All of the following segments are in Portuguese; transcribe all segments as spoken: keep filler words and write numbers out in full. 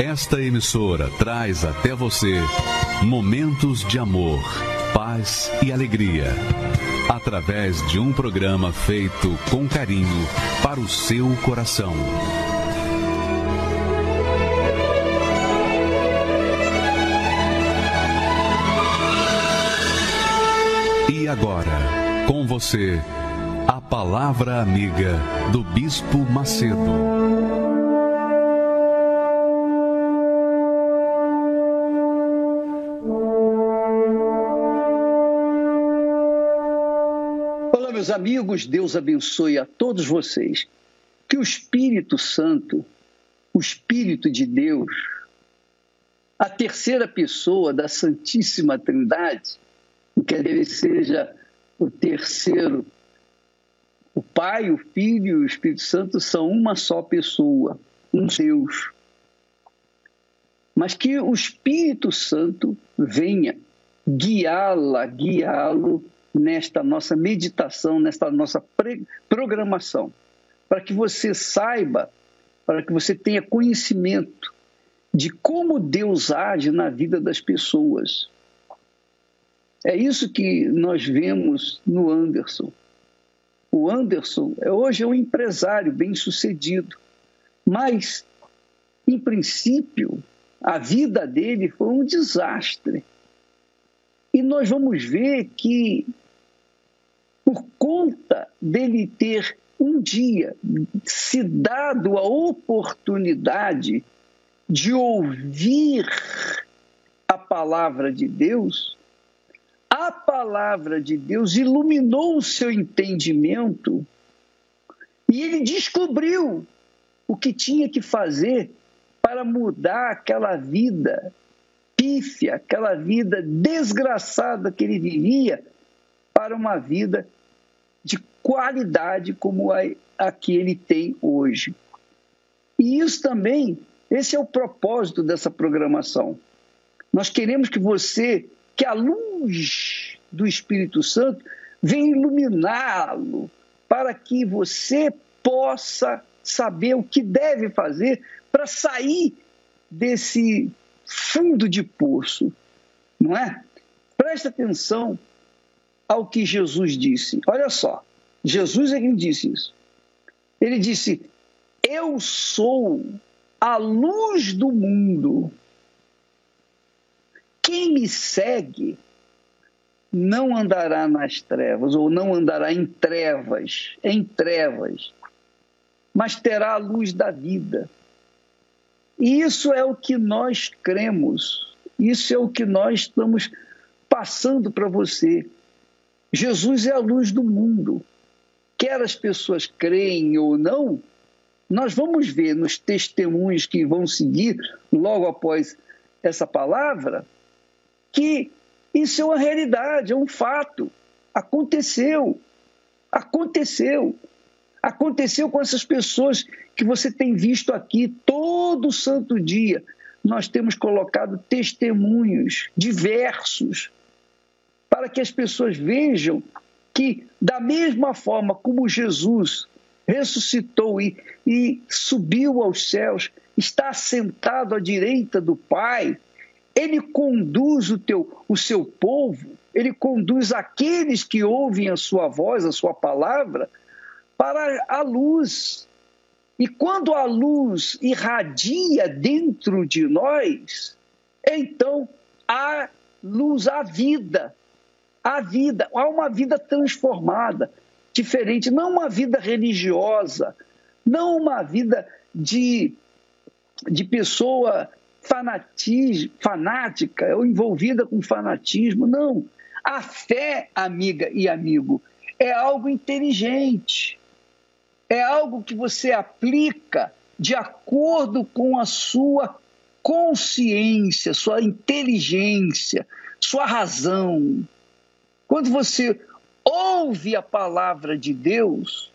Esta emissora traz até você momentos de amor, paz e alegria, através de um programa feito com carinho para o seu coração. E agora, com você, a Palavra Amiga do Bispo Macedo. Meus amigos, Deus abençoe a todos vocês. Que o Espírito Santo, o Espírito de Deus, a terceira pessoa da Santíssima Trindade, que ele seja o terceiro, o Pai, o Filho e o Espírito Santo são uma só pessoa, um Deus. Mas que o Espírito Santo venha guiá-la, guiá-lo, nesta nossa meditação, nesta nossa programação, para que você saiba, para que você tenha conhecimento de como Deus age na vida das pessoas. É isso que nós vemos no Anderson. O Anderson hoje é um empresário bem-sucedido, mas, em princípio, a vida dele foi um desastre. E nós vamos ver que, por conta dele ter um dia se dado a oportunidade de ouvir a palavra de Deus, a palavra de Deus iluminou o seu entendimento e ele descobriu o que tinha que fazer para mudar aquela vida pífia, aquela vida desgraçada que ele vivia, para uma vida de qualidade como a, a que ele tem hoje. E isso também, esse é o propósito dessa programação. Nós queremos que você, que a luz do Espírito Santo venha iluminá-lo, para que você possa saber o que deve fazer para sair desse fundo de poço, não é? Presta atenção ao que Jesus disse. Olha só, Jesus é quem disse isso. Ele disse, eu sou a luz do mundo. Quem me segue não andará nas trevas, ou não andará em trevas, em trevas, mas terá a luz da vida. E isso é o que nós cremos, isso é o que nós estamos passando para você. Jesus é a luz do mundo. Quer as pessoas creem ou não, nós vamos ver nos testemunhos que vão seguir logo após essa palavra, que isso é uma realidade, é um fato. Aconteceu, aconteceu. Aconteceu com essas pessoas que você tem visto aqui todo santo dia. Nós temos colocado testemunhos diversos para que as pessoas vejam que, da mesma forma como Jesus ressuscitou e, e subiu aos céus, está sentado à direita do Pai, ele conduz o, teu, o seu povo, ele conduz aqueles que ouvem a sua voz, a sua palavra, para a luz. E quando a luz irradia dentro de nós, então há luz, há vida, há vida, há uma vida transformada, diferente, não uma vida religiosa, não uma vida de, de pessoa fanatis, fanática, ou envolvida com fanatismo, não. A fé, amiga e amigo, é algo inteligente. É algo que você aplica de acordo com a sua consciência, sua inteligência, sua razão. Quando você ouve a palavra de Deus,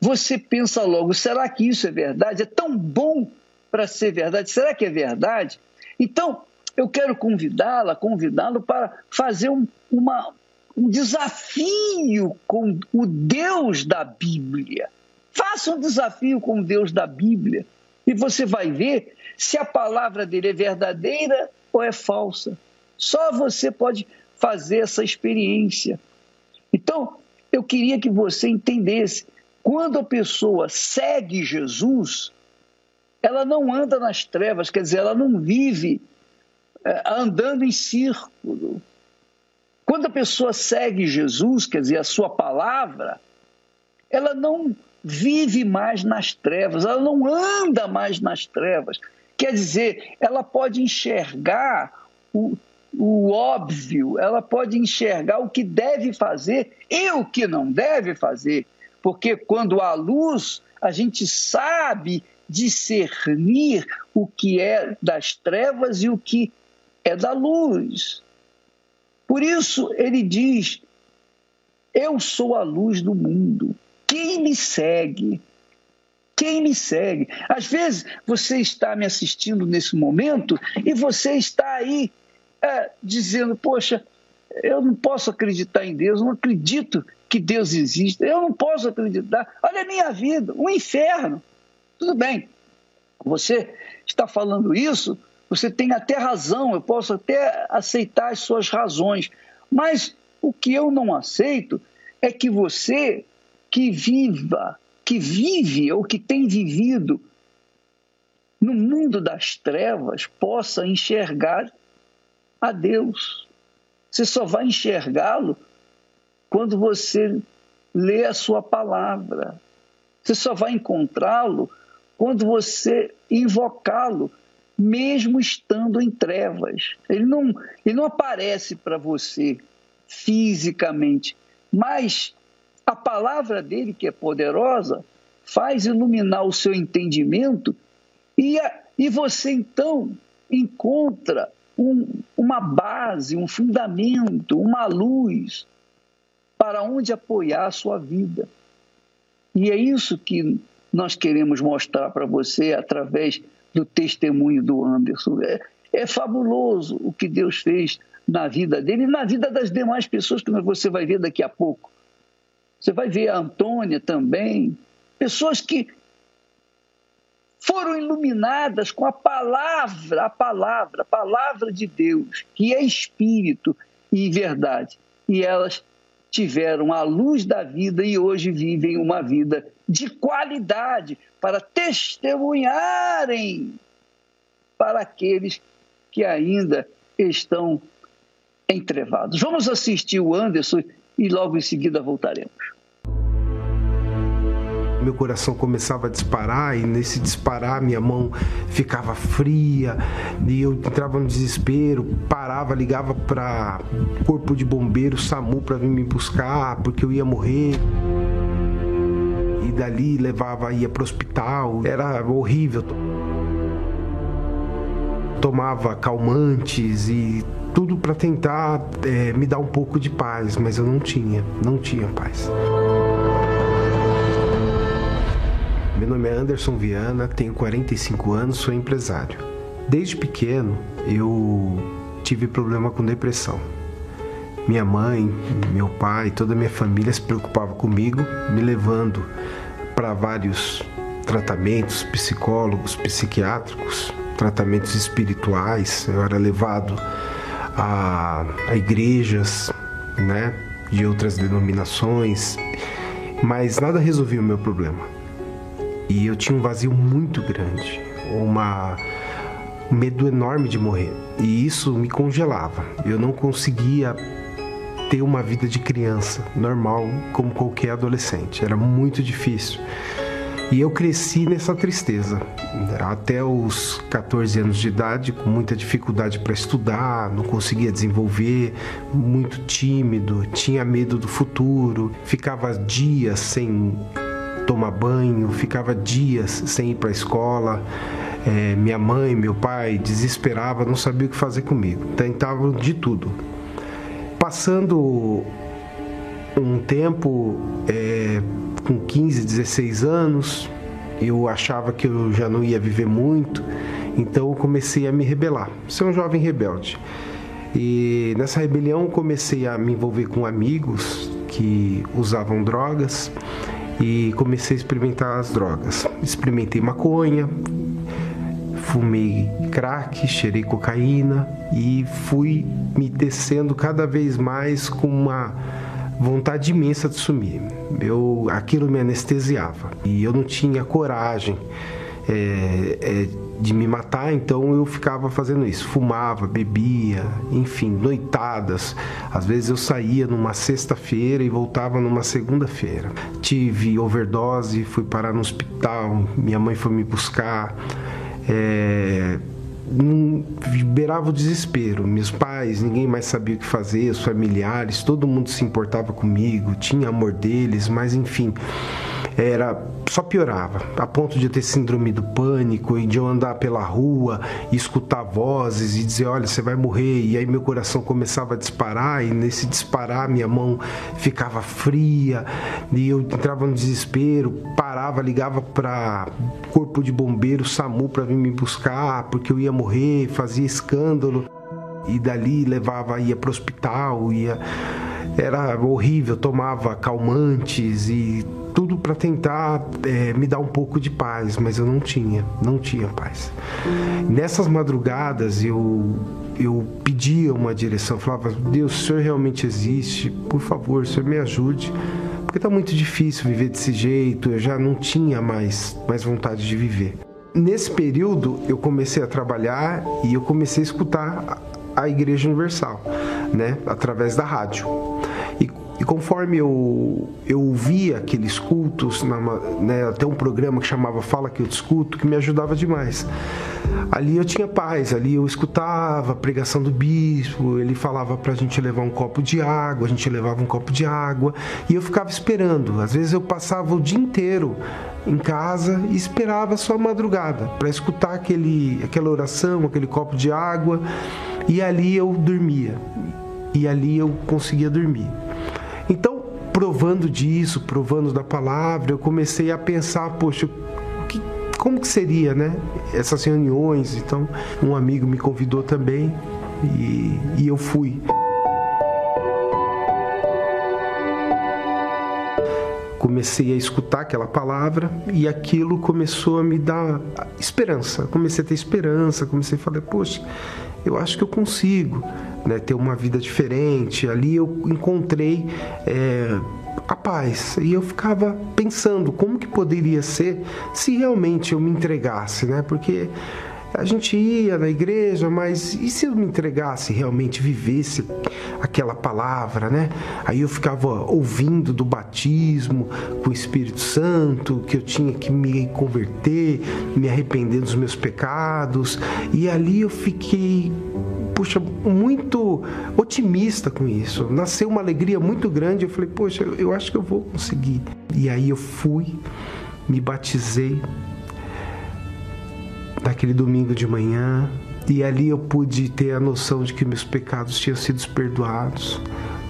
você pensa logo, será que isso é verdade? É tão bom para ser verdade? Será que é verdade? Então, eu quero convidá-la, convidá-lo para fazer um, uma, um desafio com o Deus da Bíblia. Faça um desafio com o Deus da Bíblia. E você vai ver se a palavra dele é verdadeira ou é falsa. Só você pode fazer essa experiência. Então, eu queria que você entendesse. Quando a pessoa segue Jesus, ela não anda nas trevas, quer dizer, ela não vive andando em círculo. Quando a pessoa segue Jesus, quer dizer, a sua palavra, ela não vive mais nas trevas, ela não anda mais nas trevas. Quer dizer, ela pode enxergar o, o óbvio, ela pode enxergar o que deve fazer e o que não deve fazer. Porque quando há luz, a gente sabe discernir o que é das trevas e o que é da luz. Por isso ele diz, eu sou a luz do mundo. Quem me segue? Quem me segue? Às vezes você está me assistindo nesse momento e você está aí é, dizendo, poxa, eu não posso acreditar em Deus, eu não acredito que Deus existe, eu não posso acreditar, olha a minha vida, um inferno. Tudo bem, você está falando isso, você tem até razão, eu posso até aceitar as suas razões, mas o que eu não aceito é que você que viva, que vive ou que tem vivido no mundo das trevas possa enxergar a Deus. Você só vai enxergá-lo quando você lê a sua palavra. Você só vai encontrá-lo quando você invocá-lo, mesmo estando em trevas. Ele não, ele não aparece para você fisicamente, mas a palavra dele, que é poderosa, faz iluminar o seu entendimento e, a, e você, então, encontra um, uma base, um fundamento, uma luz para onde apoiar a sua vida. E é isso que nós queremos mostrar para você através do testemunho do Anderson. É, é fabuloso o que Deus fez na vida dele e na vida das demais pessoas que você vai ver daqui a pouco. Você vai ver a Antônia também, pessoas que foram iluminadas com a palavra, a palavra, a palavra de Deus, que é espírito e verdade. E elas tiveram a luz da vida e hoje vivem uma vida de qualidade para testemunharem para aqueles que ainda estão entrevados. Vamos assistir o Anderson e logo em seguida voltaremos. Meu coração começava a disparar e nesse disparar minha mão ficava fria e eu entrava no desespero, parava, ligava para corpo de bombeiro, SAMU, para vir me buscar porque eu ia morrer. E dali levava, ia para o hospital, era horrível. Tomava calmantes e tudo para tentar é, me dar um pouco de paz, mas eu não tinha, não tinha paz. Meu nome é Anderson Viana, tenho quarenta e cinco anos, sou empresário. Desde pequeno eu tive problema com depressão. Minha mãe, meu pai, toda a minha família se preocupava comigo, me levando para vários tratamentos, psicólogos, psiquiátricos, tratamentos espirituais. Eu era levado a, a igrejas, né, de outras denominações, mas nada resolvia o meu problema. E eu tinha um vazio muito grande, uma, um medo enorme de morrer. E isso me congelava. Eu não conseguia ter uma vida de criança normal, como qualquer adolescente. Era muito difícil. E eu cresci nessa tristeza. Até os catorze anos de idade, com muita dificuldade para estudar, não conseguia desenvolver, muito tímido, tinha medo do futuro, ficava dias sem tomar banho, ficava dias sem ir para a escola. É, minha mãe, meu pai desesperava, não sabia o que fazer comigo, tentavam de tudo. Passando um tempo, é, com quinze, dezesseis anos, eu achava que eu já não ia viver muito, então eu comecei a me rebelar, ser um jovem rebelde. E nessa rebelião comecei a me envolver com amigos que usavam drogas, e comecei a experimentar as drogas. Experimentei maconha, fumei crack, cheirei cocaína e fui me tecendo cada vez mais com uma vontade imensa de sumir. Eu, aquilo me anestesiava e eu não tinha coragem é, é, de me matar, então eu ficava fazendo isso. Fumava, bebia, enfim, noitadas. Às vezes eu saía numa sexta-feira e voltava numa segunda-feira. Tive overdose, fui parar no hospital, minha mãe foi me buscar. É... Não, beirava o desespero. Meus pais, ninguém mais sabia o que fazer, os familiares, todo mundo se importava comigo, tinha amor deles, mas enfim, era, só piorava, a ponto de eu ter síndrome do pânico e de eu andar pela rua e escutar vozes e dizer, olha, você vai morrer, e aí meu coração começava a disparar, e nesse disparar minha mão ficava fria e eu entrava no desespero, parava, ligava para corpo de bombeiro, SAMU, para vir me buscar, porque eu ia morrer, fazia escândalo, e dali levava, ia para o hospital, ia... era horrível, tomava calmantes e tudo para tentar é, me dar um pouco de paz, mas eu não tinha, não tinha paz. Nessas madrugadas eu, eu pedia uma direção, falava, Deus, o Senhor realmente existe, por favor, o Senhor me ajude, porque está muito difícil viver desse jeito, eu já não tinha mais, mais vontade de viver. Nesse período eu comecei a trabalhar e eu comecei a escutar a Igreja Universal, né, através da rádio. E, e conforme eu, eu ouvia aqueles cultos, na, né, até um programa que chamava Fala que eu te escuto, que me ajudava demais. Ali eu tinha paz, ali eu escutava a pregação do bispo, ele falava pra gente levar um copo de água, a gente levava um copo de água e eu ficava esperando. Às vezes eu passava o dia inteiro em casa e esperava só a madrugada para escutar aquele, aquela oração, aquele copo de água, e ali eu dormia, e ali eu conseguia dormir. Então, provando disso, provando da palavra, eu comecei a pensar, poxa, que, como que seria, né, essas reuniões? Então, um amigo me convidou também e, e eu fui. Comecei a escutar aquela palavra e aquilo começou a me dar esperança. Comecei a ter esperança, comecei a falar, poxa, eu acho que eu consigo, né, ter uma vida diferente. Ali eu encontrei é, a paz e eu ficava pensando como que poderia ser se realmente eu me entregasse, né? Porque a gente ia na igreja, mas e se eu me entregasse realmente, vivesse aquela palavra, né? Aí eu ficava ouvindo do batismo com o Espírito Santo, que eu tinha que me converter, me arrepender dos meus pecados. E ali eu fiquei, poxa, muito otimista com isso. Nasceu uma alegria muito grande. Eu falei, poxa, eu acho que eu vou conseguir. E aí eu fui, me batizei naquele domingo de manhã, e ali eu pude ter a noção de que meus pecados tinham sido perdoados.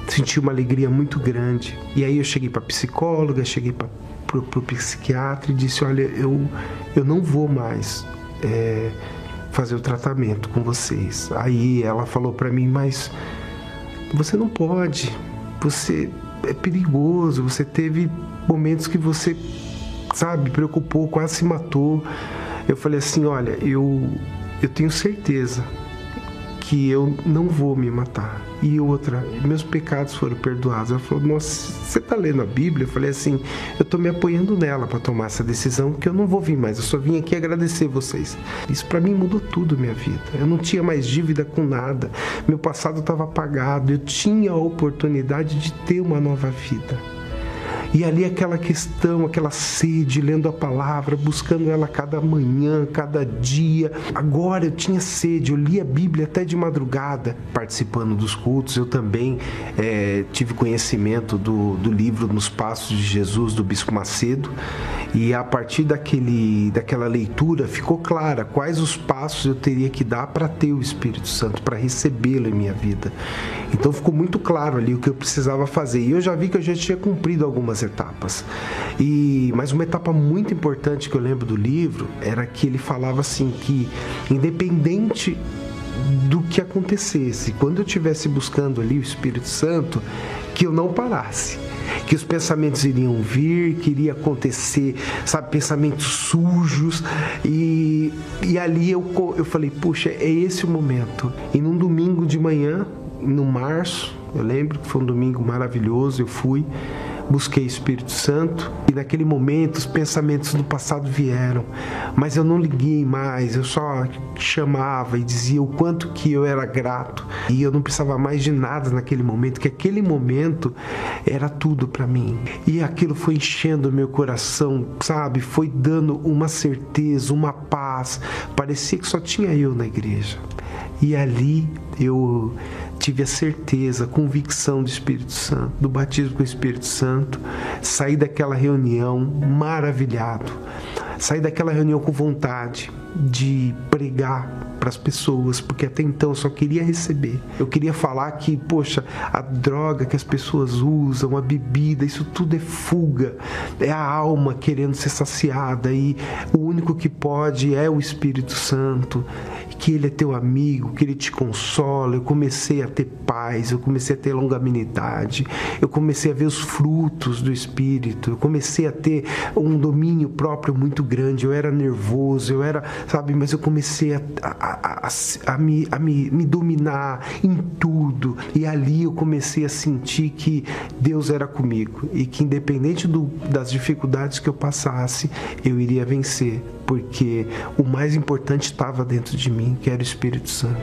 Senti uma alegria muito grande. E aí eu cheguei para a psicóloga, cheguei para o psiquiatra e disse, olha, eu, eu não vou mais é, fazer o tratamento com vocês. Aí ela falou para mim, mas você não pode, você é perigoso, você teve momentos que você, sabe, preocupou, quase se matou. Eu falei assim, olha, eu, eu tenho certeza que eu não vou me matar. E outra, meus pecados foram perdoados. Ela falou, nossa, você está lendo a Bíblia? Eu falei assim, eu estou me apoiando nela para tomar essa decisão, que eu não vou vir mais, eu só vim aqui agradecer vocês. Isso para mim mudou tudo, minha vida. Eu não tinha mais dívida com nada, meu passado estava apagado, eu tinha a oportunidade de ter uma nova vida. E ali aquela questão, aquela sede, lendo a palavra, buscando ela cada manhã, cada dia. Agora eu tinha sede, eu li a Bíblia até de madrugada, participando dos cultos. Eu também é, tive conhecimento do, do livro Nos Passos de Jesus, do Bispo Macedo. E a partir daquele, daquela leitura ficou clara quais os passos eu teria que dar para ter o Espírito Santo, para recebê-lo em minha vida. Então ficou muito claro ali o que eu precisava fazer. E eu já vi que eu já tinha cumprido algumas etapas. E, mas uma etapa muito importante que eu lembro do livro era que ele falava assim, que independente do que acontecesse, quando eu estivesse buscando ali o Espírito Santo, que eu não parasse. que os pensamentos iriam vir, que iria acontecer, sabe, pensamentos sujos, e, e ali eu, eu falei, puxa, é esse o momento. E num domingo de manhã, no março, eu lembro que foi um domingo maravilhoso, eu fui, busquei o Espírito Santo e naquele momento os pensamentos do passado vieram, mas eu não liguei mais, eu só chamava e dizia o quanto que eu era grato e eu não precisava mais de nada naquele momento, que aquele momento era tudo para mim. E aquilo foi enchendo o meu coração, sabe? Foi dando uma certeza, uma paz, parecia que só tinha eu na igreja. E ali eu tive a certeza, a convicção do Espírito Santo, do batismo com o Espírito Santo, saí daquela reunião maravilhado, saí daquela reunião com vontade de pregar para as pessoas, porque até então eu só queria receber, eu queria falar que, poxa, a droga que as pessoas usam, a bebida, isso tudo é fuga, é a alma querendo ser saciada e o único que pode é o Espírito Santo, que ele é teu amigo, que ele te consola. Eu comecei a ter paz, eu comecei a ter longanimidade, eu comecei a ver os frutos do Espírito, eu comecei a ter um domínio próprio muito grande, eu era nervoso, eu era, sabe, mas eu comecei a, a, a, a, me, a me, me dominar em tudo, e ali eu comecei a sentir que Deus era comigo, e que independente do, das dificuldades que eu passasse, eu iria vencer, porque o mais importante estava dentro de mim, que era o Espírito Santo.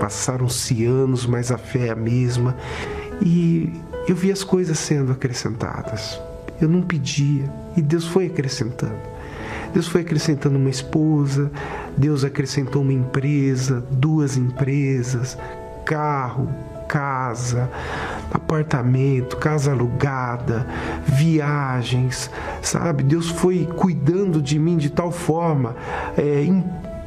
Passaram-se anos, mas a fé é a mesma, e eu vi as coisas sendo acrescentadas. Eu não pedia, e Deus foi acrescentando. Deus foi acrescentando uma esposa, Deus acrescentou uma empresa, duas empresas, carro, casa, apartamento, casa alugada, viagens, sabe? Deus foi cuidando de mim de tal forma, é, em,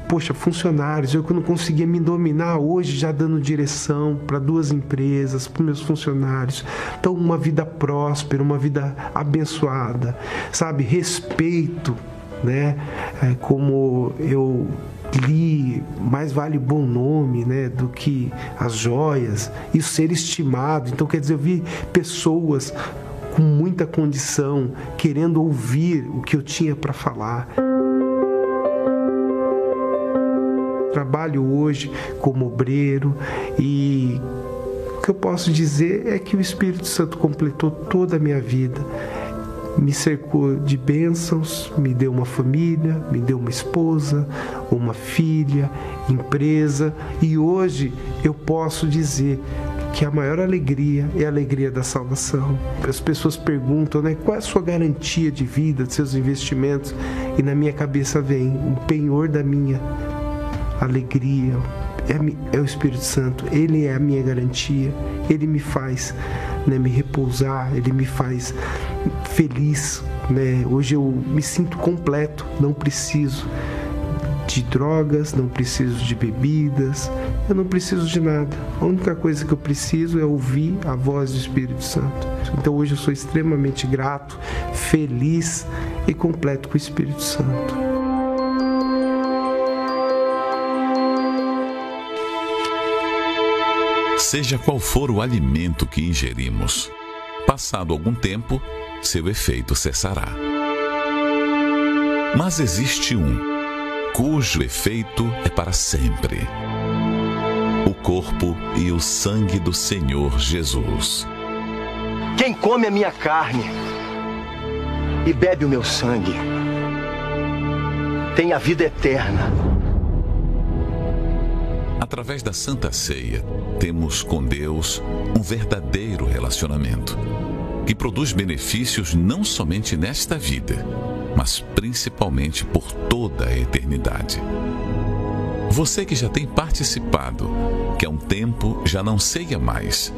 poxa, funcionários, eu que não conseguia me dominar, hoje já dando direção para duas empresas, para meus funcionários. Então, uma vida próspera, uma vida abençoada, sabe? Respeito, né? É, como eu li, mais vale bom nome, né, do que as joias, e ser estimado. Então, quer dizer, eu vi pessoas com muita condição querendo ouvir o que eu tinha para falar. Trabalho hoje como obreiro e o que eu posso dizer é que o Espírito Santo completou toda a minha vida. Me cercou de bênçãos, me deu uma família, me deu uma esposa, uma filha, empresa. E hoje eu posso dizer que a maior alegria é a alegria da salvação. As pessoas perguntam, né, qual é a sua garantia de vida, de seus investimentos? E na minha cabeça vem o penhor da minha alegria. É, é o Espírito Santo, Ele é a minha garantia, Ele me faz, né, me repousar, Ele me faz feliz, né? Hoje eu me sinto completo, não preciso de drogas, não preciso de bebidas, eu não preciso de nada. A única coisa que eu preciso é ouvir a voz do Espírito Santo. Então hoje eu sou extremamente grato, feliz e completo com o Espírito Santo. Seja qual for o alimento que ingerimos, passado algum tempo, seu efeito cessará. Mas existe um, cujo efeito é para sempre. O corpo e o sangue do Senhor Jesus. Quem come a minha carne e bebe o meu sangue, tem a vida eterna. Através da Santa Ceia, temos com Deus um verdadeiro relacionamento, que produz benefícios não somente nesta vida, mas principalmente por toda a eternidade. Você que já tem participado, que há um tempo já não ceia mais,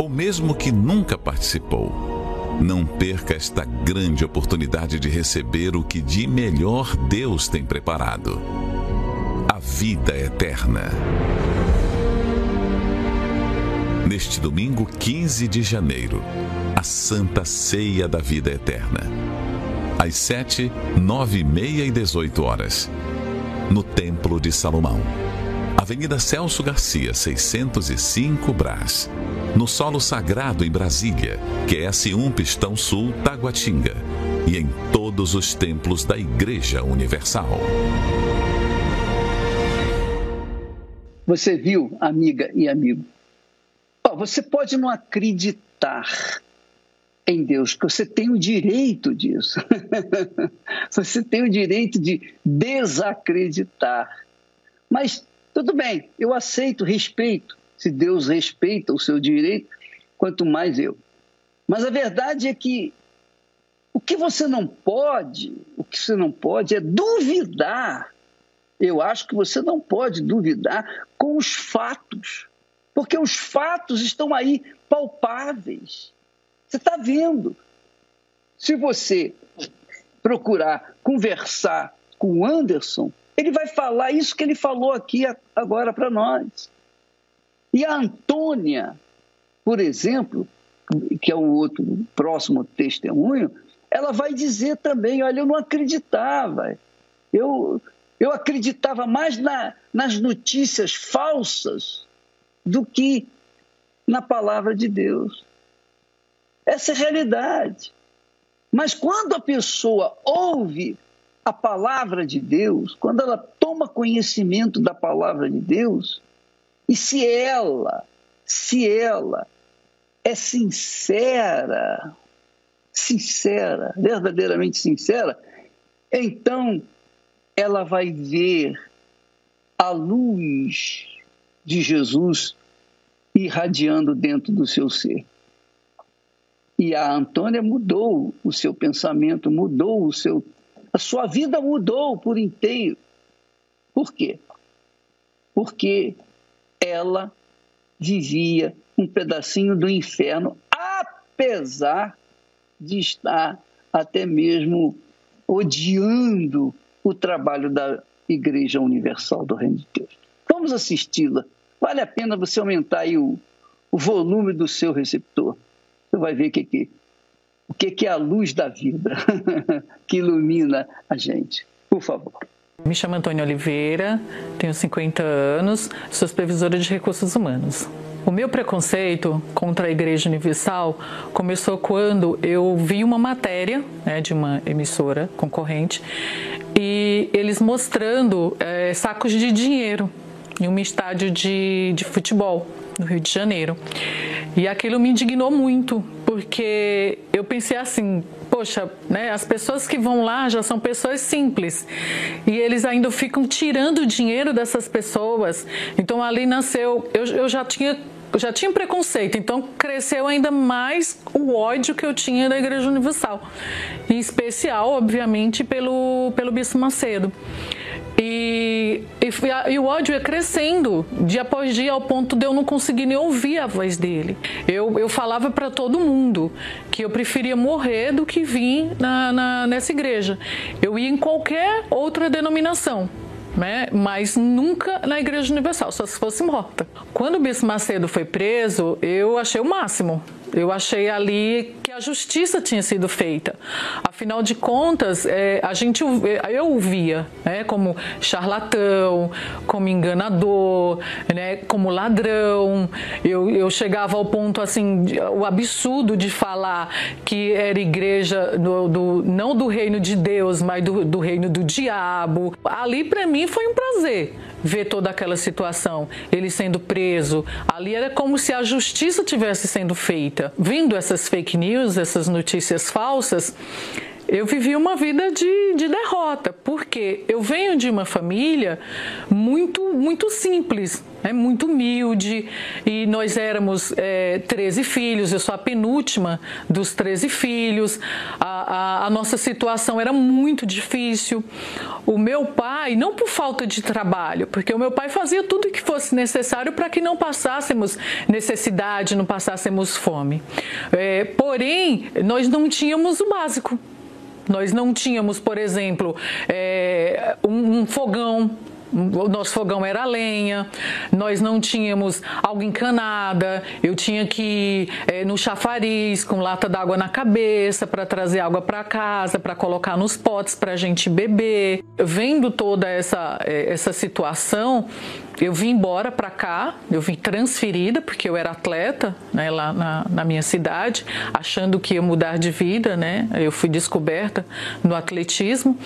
ou mesmo que nunca participou, não perca esta grande oportunidade de receber o que de melhor Deus tem preparado. A vida eterna. Neste domingo quinze de janeiro, a Santa Ceia da Vida Eterna. Às sete, nove e meia e dezoito horas, no Templo de Salomão. Avenida Celso Garcia, seiscentos e cinco, Brás. No Solo Sagrado, em Brasília, Q S um Pistão Sul, Taguatinga. E em todos os templos da Igreja Universal. Você viu, amiga e amigo? Você pode não acreditar em Deus, porque você tem o direito disso. Você tem o direito de desacreditar. Mas tudo bem, eu aceito, respeito. Se Deus respeita o seu direito, quanto mais eu. Mas a verdade é que o que você não pode, o que você não pode é duvidar. Eu acho que você não pode duvidar com os fatos, porque os fatos estão aí palpáveis. Você está vendo. Se você procurar conversar com o Anderson, ele vai falar isso que ele falou aqui agora para nós. E a Antônia, por exemplo, que é o outro próximo testemunho, ela vai dizer também, olha, eu não acreditava, eu... Eu acreditava mais na, nas notícias falsas do que na palavra de Deus. Essa é a realidade. Mas quando a pessoa ouve a palavra de Deus, quando ela toma conhecimento da palavra de Deus, e se ela, se ela é sincera, sincera, verdadeiramente sincera, então ela vai ver a luz de Jesus irradiando dentro do seu ser. E a Antônia mudou o seu pensamento, mudou o seu... A sua vida mudou por inteiro. Por quê? Porque ela vivia um pedacinho do inferno, apesar de estar até mesmo odiando o trabalho da Igreja Universal do Reino de Deus. Vamos assisti-la. Vale a pena você aumentar aí o, o volume do seu receptor. Você vai ver que, que, o que, que é a luz da vida que ilumina a gente. Por favor. Me chamo Antônia Oliveira, tenho cinquenta anos, sou supervisora de recursos humanos. O meu preconceito contra a Igreja Universal começou quando eu vi uma matéria, né, de uma emissora concorrente, e eles mostrando é, sacos de dinheiro em um estádio de, de futebol no Rio de Janeiro. E aquilo me indignou muito, porque eu pensei assim, poxa, né, as pessoas que vão lá já são pessoas simples e eles ainda ficam tirando o dinheiro dessas pessoas. Então ali nasceu, eu, eu já tinha... Eu já tinha preconceito, então cresceu ainda mais o ódio que eu tinha da Igreja Universal. Em especial, obviamente, pelo, pelo Bispo Macedo. E, e, e o ódio ia crescendo dia após dia, ao ponto de eu não conseguir nem ouvir a voz dele. Eu, eu falava para todo mundo que eu preferia morrer do que vir na, na, nessa igreja. Eu ia em qualquer outra denominação, né? Mas nunca na Igreja Universal, só se fosse morta. Quando o Bispo Macedo foi preso, eu achei o máximo. Eu achei ali que a justiça tinha sido feita. Afinal de contas, é, a gente, eu o via, né, como charlatão, como enganador, né, como ladrão. Eu, eu chegava ao ponto, assim, o absurdo de falar que era igreja do, do, não do reino de Deus, mas do, do reino do diabo. Ali, para mim, foi um prazer ver toda aquela situação, ele sendo preso. Ali era como se a justiça tivesse sendo feita. Vindo essas fake news, essas notícias falsas, eu vivi uma vida de, de derrota, porque eu venho de uma família muito, muito simples, né? Muito humilde, e nós éramos é, treze filhos, eu sou a penúltima dos treze filhos, a, a, a nossa situação era muito difícil. O meu pai, não por falta de trabalho, porque o meu pai fazia tudo o que fosse necessário para que não passássemos necessidade, não passássemos fome. É, porém, nós não tínhamos o básico. Nós não tínhamos, por exemplo, é, um, um fogão, o nosso fogão era lenha, nós não tínhamos água encanada, eu tinha que ir é, no chafariz com lata d'água na cabeça para trazer água para casa, para colocar nos potes para a gente beber. Vendo toda essa, essa situação, eu vim embora para cá, eu vim transferida, porque eu era atleta, né, lá na, na minha cidade, achando que ia mudar de vida, né? Eu fui descoberta no atletismo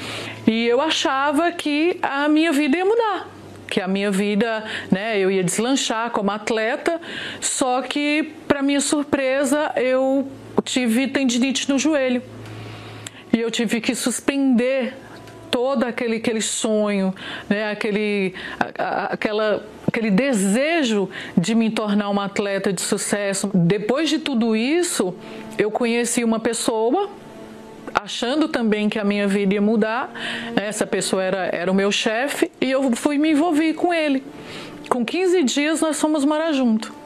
e eu achava que a minha vida ia mudar, que a minha vida, né, eu ia deslanchar como atleta, só que, para minha surpresa, eu tive tendinite no joelho e eu tive que suspender todo aquele, aquele sonho, né, aquele, a, a, aquela, aquele desejo de me tornar uma atleta de sucesso. Depois de tudo isso, eu conheci uma pessoa, achando também que a minha vida ia mudar. Essa pessoa era, era o meu chefe e eu fui me envolver com ele. Com quinze dias, nós fomos morar junto.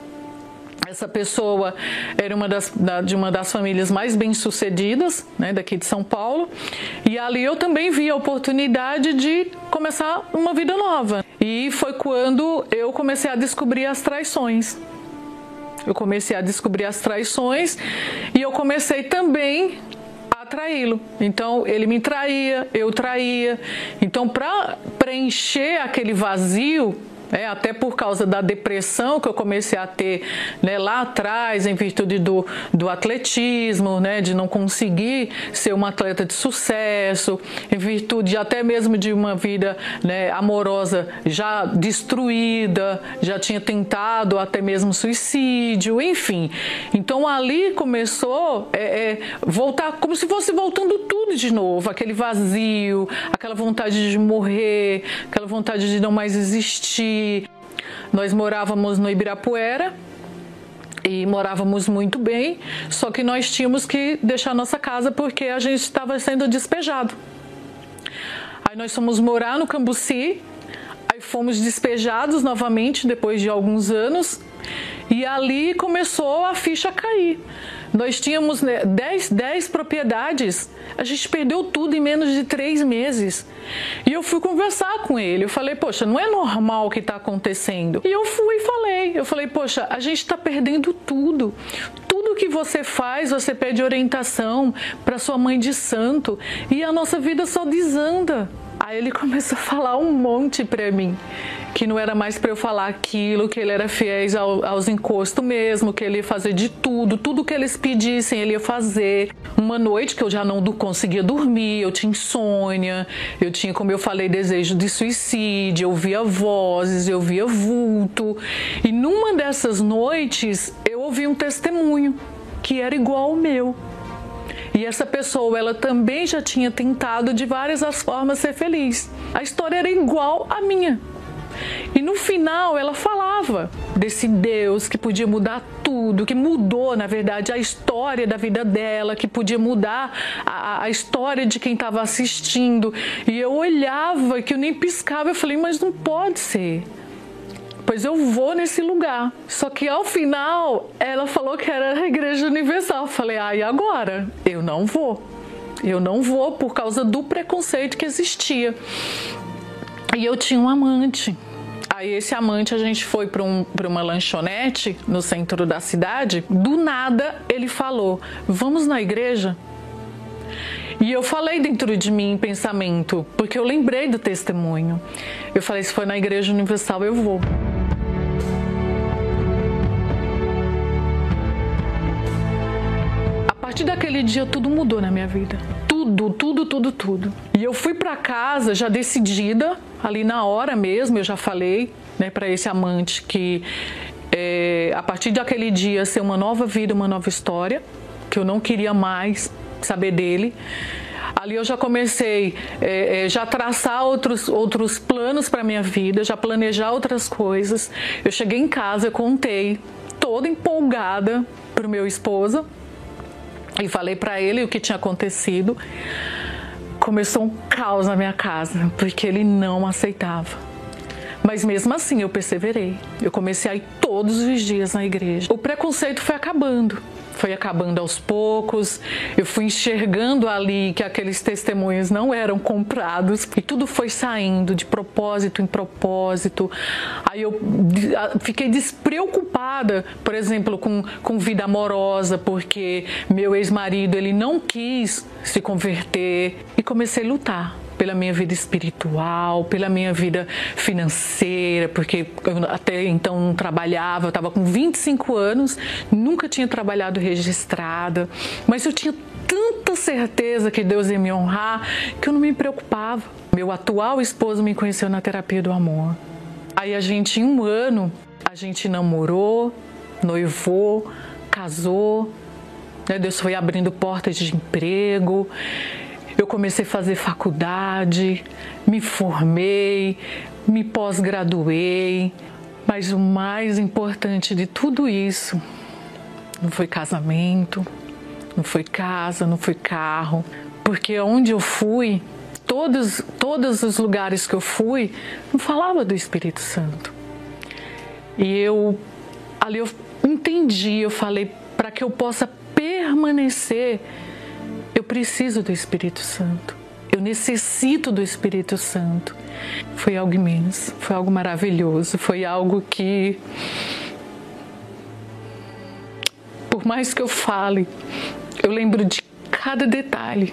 Essa pessoa era uma das, da, de uma das famílias mais bem-sucedidas, né, daqui de São Paulo. E ali eu também vi a oportunidade de começar uma vida nova. E foi quando eu comecei a descobrir as traições. Eu comecei a descobrir as traições e eu comecei também a traí-lo. Então, ele me traía, eu traía. Então, para preencher aquele vazio, É, até por causa da depressão que eu comecei a ter, né, lá atrás, em virtude do, do atletismo, né, de não conseguir ser uma atleta de sucesso, em virtude até mesmo de uma vida, né, amorosa já destruída, já tinha tentado até mesmo suicídio, enfim. Então ali começou a é, é, voltar, como se fosse voltando tudo de novo, aquele vazio, aquela vontade de morrer, aquela vontade de não mais existir. Nós morávamos no Ibirapuera e morávamos muito bem, só que nós tínhamos que deixar nossa casa porque a gente estava sendo despejado. Aí nós fomos morar no Cambuci, aí fomos despejados novamente depois de alguns anos e ali começou a ficha a cair. Nós tínhamos dez propriedades, a gente perdeu tudo em menos de três meses. E eu fui conversar com ele, eu falei, poxa, não é normal o que está acontecendo. E eu fui e falei, eu falei, poxa, a gente está perdendo tudo. Tudo que você faz, você pede orientação para sua mãe de santo e a nossa vida só desanda. Aí ele começou a falar um monte para mim, que não era mais para eu falar aquilo, que ele era fiel ao, aos encostos mesmo, que ele ia fazer de tudo, tudo que eles pedissem ele ia fazer. Uma noite que eu já não do, conseguia dormir, eu tinha insônia, eu tinha, como eu falei, desejo de suicídio, eu via vozes, eu via vulto. E numa dessas noites eu ouvi um testemunho que era igual ao meu. E essa pessoa, ela também já tinha tentado de várias as formas ser feliz. A história era igual à minha. E no final ela falava desse Deus que podia mudar tudo, que mudou, na verdade, a história da vida dela, que podia mudar a, a história de quem estava assistindo. E eu olhava, que eu nem piscava, eu falei, mas não pode ser. Pois eu vou nesse lugar. Só que ao final, ela falou que era a Igreja Universal. Eu falei, ah, e agora? Eu não vou. Eu não vou por causa do preconceito que existia. E eu tinha um amante. Aí esse amante, a gente foi para um, para uma lanchonete no centro da cidade. Do nada, ele falou, vamos na igreja? E eu falei dentro de mim, em pensamento, porque eu lembrei do testemunho. Eu falei, se for na Igreja Universal, eu vou. A partir daquele dia, tudo mudou na minha vida. Tudo, tudo, tudo, tudo. E eu fui para casa já decidida, ali na hora mesmo, eu já falei, né, para esse amante que é, a partir daquele dia ser uma nova vida, uma nova história, que eu não queria mais saber dele. Ali eu já comecei é, é, já traçar outros, outros planos para minha vida, já planejar outras coisas. Eu cheguei em casa, eu contei, toda empolgada, para o meu esposo. E falei para ele o que tinha acontecido. Começou um caos na minha casa, porque ele não aceitava. Mas mesmo assim eu perseverei. Eu comecei a ir todos os dias na igreja. O preconceito foi acabando. Foi acabando aos poucos. Eu fui enxergando ali que aqueles testemunhos não eram comprados. E tudo foi saindo de propósito em propósito. Aí eu fiquei despreocupada, por exemplo, com, com vida amorosa, porque meu ex-marido, ele não quis se converter. E comecei a lutar. pela minha vida espiritual, pela minha vida financeira, porque eu até então não trabalhava, eu estava com vinte e cinco anos, nunca tinha trabalhado registrada, mas eu tinha tanta certeza que Deus ia me honrar, que eu não me preocupava. Meu atual esposo me conheceu na terapia do amor. Aí a gente, em um ano, a gente namorou, noivou, casou, né? Deus foi abrindo portas de emprego, eu comecei a fazer faculdade, me formei, me pós-graduei, mas o mais importante de tudo isso não foi casamento, não foi casa, não foi carro, porque onde eu fui, todos, todos os lugares que eu fui, não falava do Espírito Santo. E eu, ali eu entendi, eu falei, para que eu possa permanecer, eu preciso do Espírito Santo, eu necessito do Espírito Santo. Foi algo imenso, foi algo maravilhoso, foi algo que, por mais que eu fale, eu lembro de cada detalhe,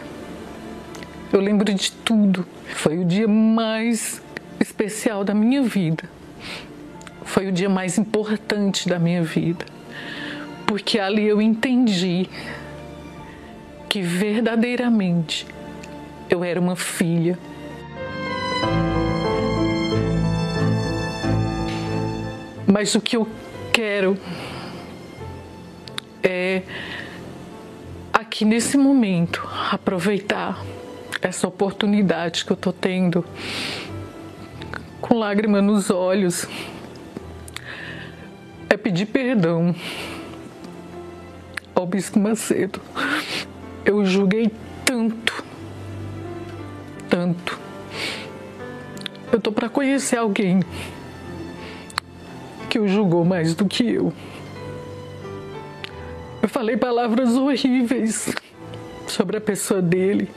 eu lembro de tudo. Foi o dia mais especial da minha vida, foi o dia mais importante da minha vida, porque ali eu entendi que verdadeiramente eu era uma filha. Mas o que eu quero é aqui nesse momento aproveitar essa oportunidade que eu estou tendo, com lágrima nos olhos, é pedir perdão ao Bispo Macedo. Eu julguei tanto, tanto. Eu tô para conhecer alguém que o julgou mais do que eu. Eu falei palavras horríveis sobre a pessoa dele,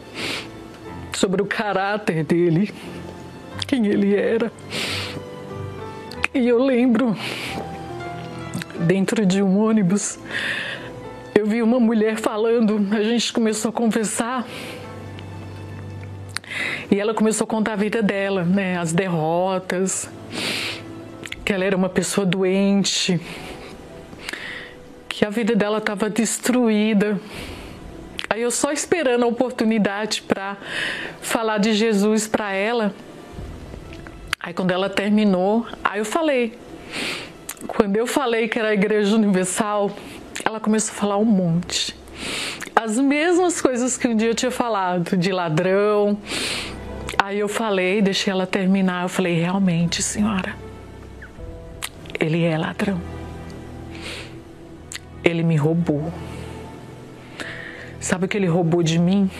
sobre o caráter dele, quem ele era. E eu lembro, dentro de um ônibus, eu vi uma mulher falando, a gente começou a conversar e ela começou a contar a vida dela, né? As derrotas, que ela era uma pessoa doente, que a vida dela estava destruída. Aí eu só esperando a oportunidade para falar de Jesus para ela. Aí quando ela terminou, aí eu falei. Quando eu falei que era a Igreja Universal, ela começou a falar um monte. As mesmas coisas que um dia eu tinha falado, de ladrão. Aí eu falei, deixei ela terminar, eu falei, realmente, senhora, ele é ladrão. Ele me roubou. Sabe o que ele roubou de mim?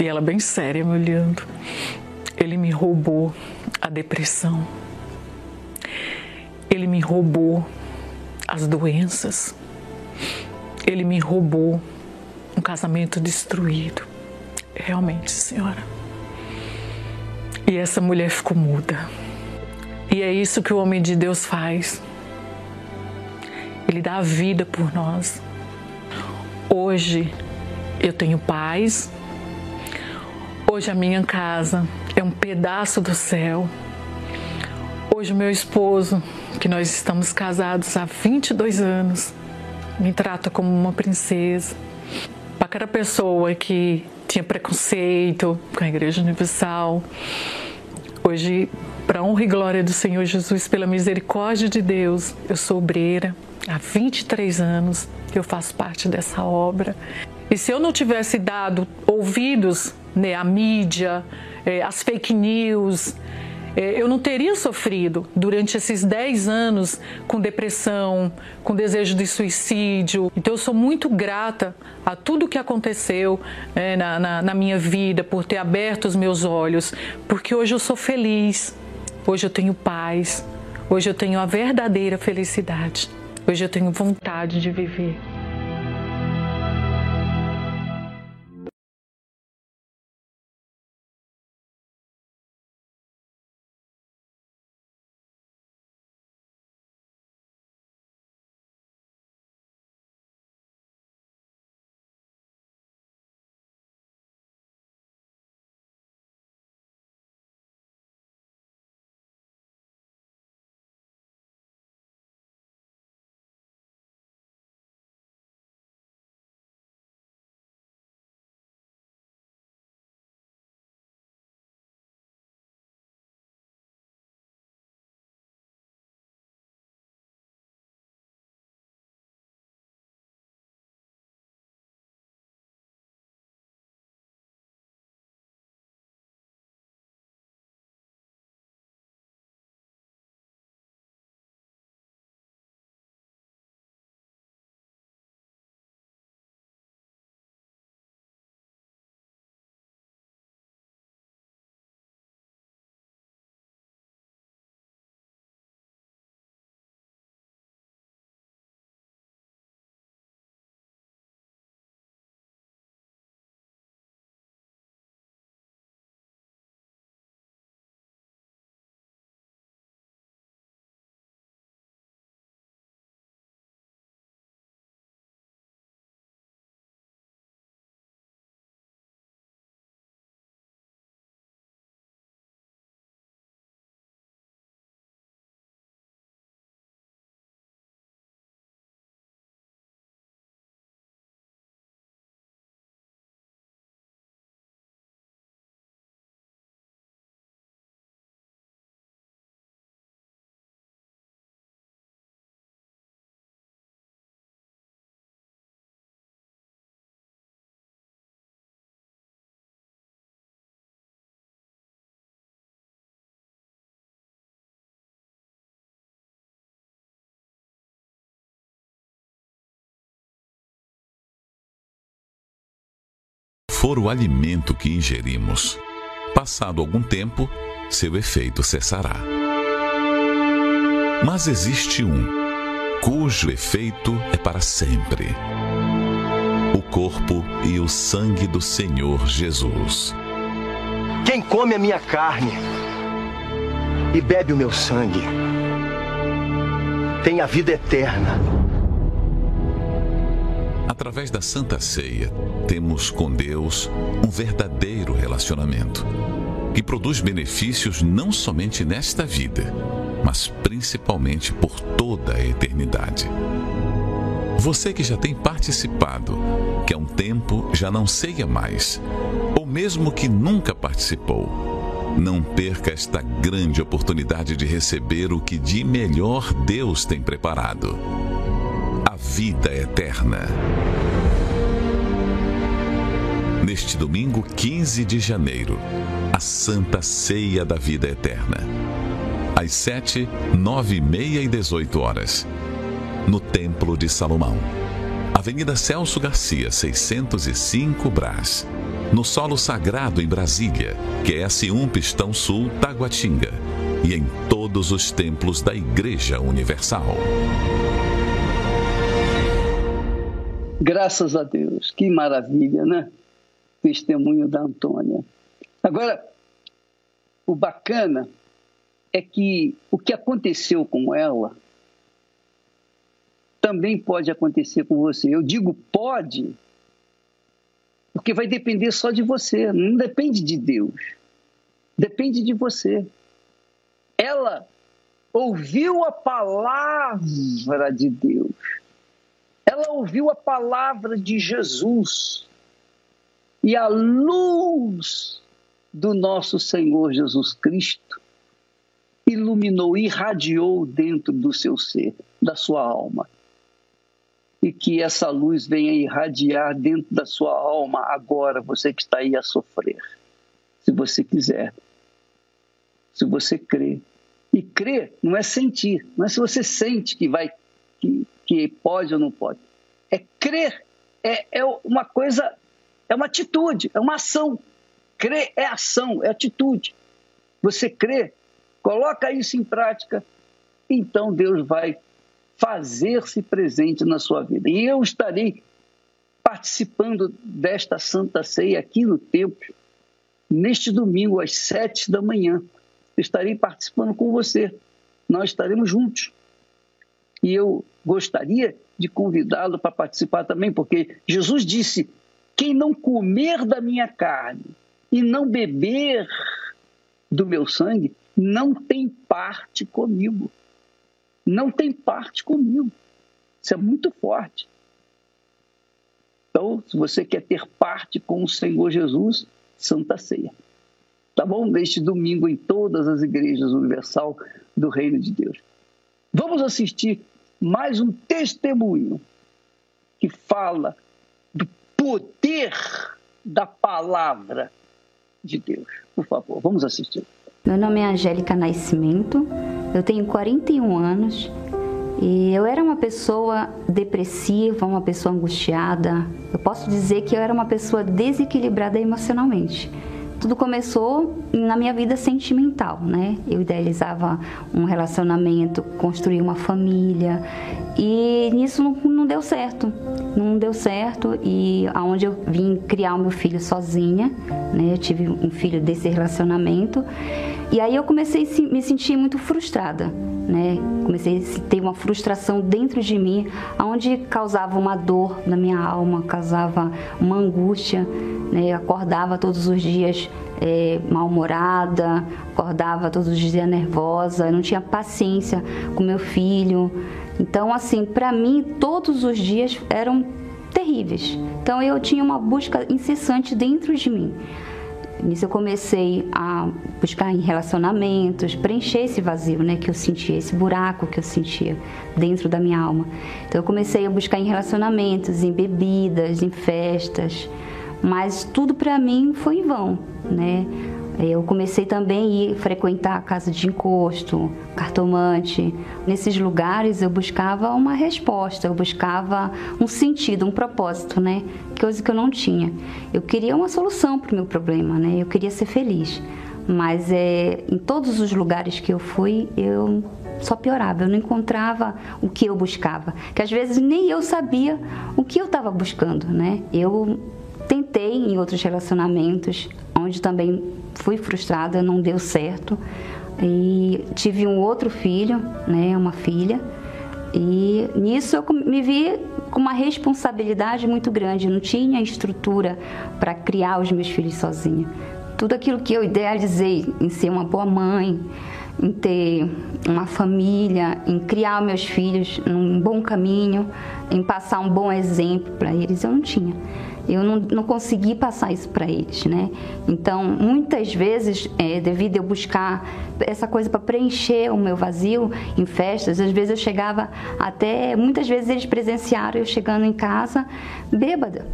E ela bem séria me olhando. Ele me roubou a depressão. Ele me roubou as doenças. Ele me roubou um casamento destruído. Realmente, senhora. E essa mulher ficou muda. E é isso que o homem de Deus faz. Ele dá a vida por nós. Hoje eu tenho paz. Hoje a minha casa é um pedaço do céu. Hoje o meu esposo, que nós estamos casados há vinte e dois anos, me trata como uma princesa. Para aquela pessoa que tinha preconceito com a Igreja Universal, hoje, para a honra e glória do Senhor Jesus, pela misericórdia de Deus, eu sou obreira. Há vinte e três anos eu faço parte dessa obra. E se eu não tivesse dado ouvidos, né, à mídia, eh, às fake news, eu não teria sofrido durante esses dez anos com depressão, com desejo de suicídio. Então eu sou muito grata a tudo que aconteceu, né, na, na, na minha vida, por ter aberto os meus olhos, porque hoje eu sou feliz, hoje eu tenho paz, hoje eu tenho a verdadeira felicidade, hoje eu tenho vontade de viver. for o alimento que ingerimos. Passado algum tempo, seu efeito cessará. Mas existe um, cujo efeito é para sempre: o corpo e o sangue do Senhor Jesus. Quem come a minha carne e bebe o meu sangue tem a vida eterna. Através da Santa Ceia, temos com Deus um verdadeiro relacionamento que produz benefícios não somente nesta vida, mas principalmente por toda a eternidade. Você que já tem participado, que há um tempo já não ceia mais, ou mesmo que nunca participou, não perca esta grande oportunidade de receber o que de melhor Deus tem preparado: a vida eterna. Neste domingo, quinze de janeiro, a Santa Ceia da Vida Eterna, às sete, nove e meia e dezoito horas, no Templo de Salomão, Avenida Celso Garcia, seiscentos e cinco, Brás, no Solo Sagrado, em Brasília, que é S um Pistão Sul, Taguatinga, e em todos os templos da Igreja Universal. Graças a Deus, que maravilha, né? Testemunho da Antônia. Agora, o bacana é que o que aconteceu com ela também pode acontecer com você. Eu digo pode, porque vai depender só de você, não depende de Deus, depende de você. Ela ouviu a palavra de Deus, ela ouviu a palavra de Jesus e a luz do nosso Senhor Jesus Cristo iluminou, irradiou dentro do seu ser, da sua alma. E que essa luz venha irradiar dentro da sua alma agora, você que está aí a sofrer. Se você quiser. Se você crê. E crer não é sentir. Não é se você sente que vai, que, que pode ou não pode. É crer. É, é uma coisa, é uma atitude, é uma ação. Crer é ação, é atitude. Você crê, coloca isso em prática, então Deus vai fazer-se presente na sua vida. E eu estarei participando desta Santa Ceia aqui no templo, neste domingo, às sete da manhã. Eu estarei participando com você. Nós estaremos juntos. E eu gostaria de convidá-lo para participar também, porque Jesus disse: quem não comer da minha carne e não beber do meu sangue, não tem parte comigo. Não tem parte comigo. Isso é muito forte. Então, se você quer ter parte com o Senhor Jesus, Santa Ceia. Tá bom? Neste domingo, em todas as igrejas universal do Reino de Deus. Vamos assistir mais um testemunho que fala do poder da palavra de Deus. Por favor, vamos assistir. Meu nome é Angélica Nascimento. Eu tenho quarenta e um anos e eu era uma pessoa depressiva, uma pessoa angustiada. Eu posso dizer que eu era uma pessoa desequilibrada emocionalmente. Tudo começou na minha vida sentimental, né? Eu idealizava um relacionamento, construí uma família e nisso não, não deu certo. Não deu certo e aonde eu vim criar o meu filho sozinha, né? Eu tive um filho desse relacionamento. E aí eu comecei a me sentir muito frustrada, né? Comecei a ter uma frustração dentro de mim, onde causava uma dor na minha alma, causava uma angústia, né? Eu acordava todos os dias é, mal-humorada, acordava todos os dias nervosa, eu não tinha paciência com meu filho. Então, assim, para mim, todos os dias eram terríveis. Então, eu tinha uma busca incessante dentro de mim. Nisso eu comecei a buscar em relacionamentos, preencher esse vazio, né, que eu sentia, esse buraco que eu sentia dentro da minha alma. Então eu comecei a buscar em relacionamentos, em bebidas, em festas, mas tudo para mim foi em vão, né? Eu comecei também a ir frequentar a casa de encosto, cartomante. Nesses lugares eu buscava uma resposta, eu buscava um sentido, um propósito, né? Coisa que eu não tinha. Eu queria uma solução para o meu problema, né? Eu queria ser feliz. Mas é, em todos os lugares que eu fui, eu só piorava. Eu não encontrava o que eu buscava. Que às vezes nem eu sabia o que eu estava buscando, né? Eu tentei em outros relacionamentos, onde também fui frustrada, não deu certo. E tive um outro filho, né, uma filha, e nisso eu me vi com uma responsabilidade muito grande. Eu não tinha estrutura para criar os meus filhos sozinha. Tudo aquilo que eu idealizei em ser uma boa mãe, em ter uma família, em criar meus filhos num bom caminho, em passar um bom exemplo para eles, eu não tinha. Eu não, não consegui passar isso para eles, né? Então, muitas vezes, é, devido a eu buscar essa coisa para preencher o meu vazio em festas, às vezes eu chegava até... Muitas vezes eles presenciaram eu chegando em casa bêbada.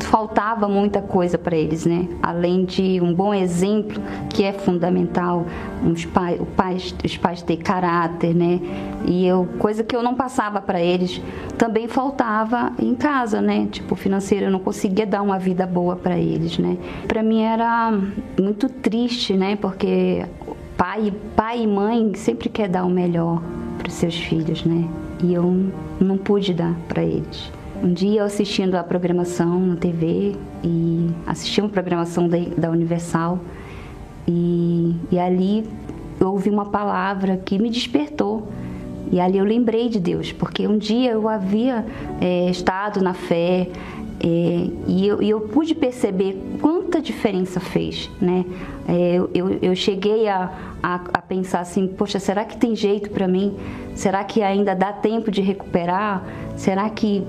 Faltava muita coisa para eles, né? Além de um bom exemplo, que é fundamental, os pais, os pais, os pais ter caráter, né? E eu, coisa que eu não passava para eles, também faltava em casa, né? Tipo, financeiro, eu não conseguia dar uma vida boa para eles, né? Para mim era muito triste, né? Porque pai, pai e mãe sempre quer dar o melhor para os seus filhos, né? E eu não pude dar para eles. Um dia eu assistindo a programação na T V e assisti uma programação da, da Universal e, e ali eu ouvi uma palavra que me despertou e ali eu lembrei de Deus, porque um dia eu havia é, estado na fé é, e, eu, e eu pude perceber quanta diferença fez, né? É, eu, eu cheguei a, a, a pensar assim, poxa, será que tem jeito para mim? Será que ainda dá tempo de recuperar? Será que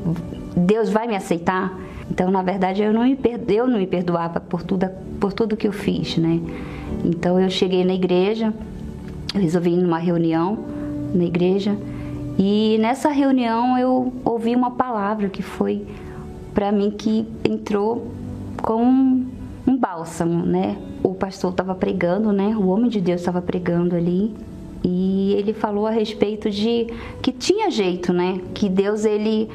Deus vai me aceitar? Então, na verdade, eu não me, perdo, eu não me perdoava por tudo, por tudo que eu fiz, né? Então, eu cheguei na igreja, eu resolvi ir numa reunião na igreja, e nessa reunião eu ouvi uma palavra que foi, para mim, que entrou como um bálsamo, né? O pastor estava pregando, né? O homem de Deus estava pregando ali, e ele falou a respeito de que tinha jeito, né? Que Deus, ele...